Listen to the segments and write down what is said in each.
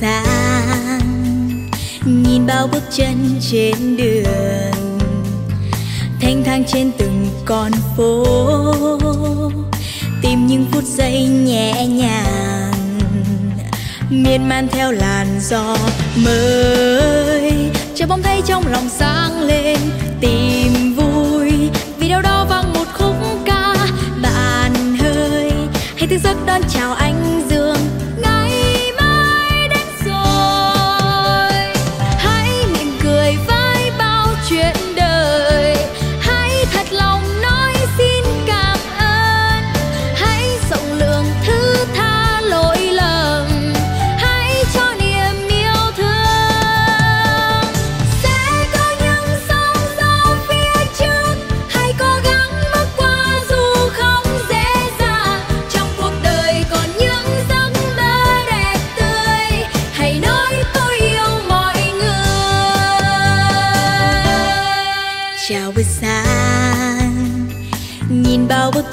dàng, nhìn bao bước chân trên đường, thanh thang trên từng con phố, tìm những phút giây nhẹ nhàng, miên man theo làn gió mới, chờ bóng thấy trong lòng sáng lên, tìm vui vì đâu đó vang một khúc ca bạn hơi, hãy thức giấc đón chào anh dương.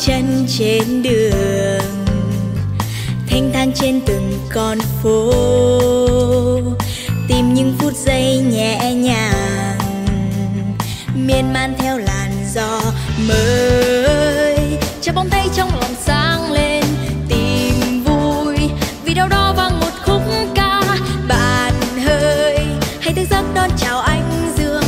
Chân trên đường, thanh thang trên từng con phố, tìm những phút giây nhẹ nhàng, miên man theo làn gió mới, cho bóng tay trong lòng sáng lên, tìm vui vì đâu đó vang một khúc ca bạn hơi, hãy thức giấc đón chào anh dương.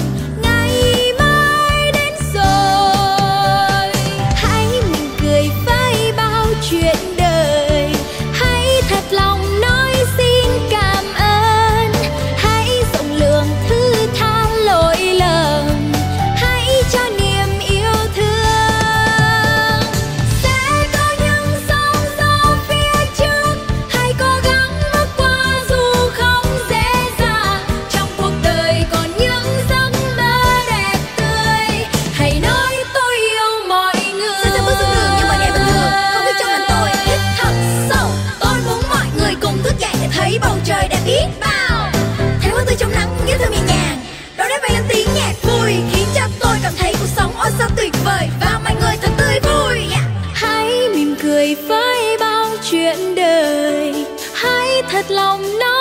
Hãy mỉm cười với bao chuyện đời, hãy thật lòng nói.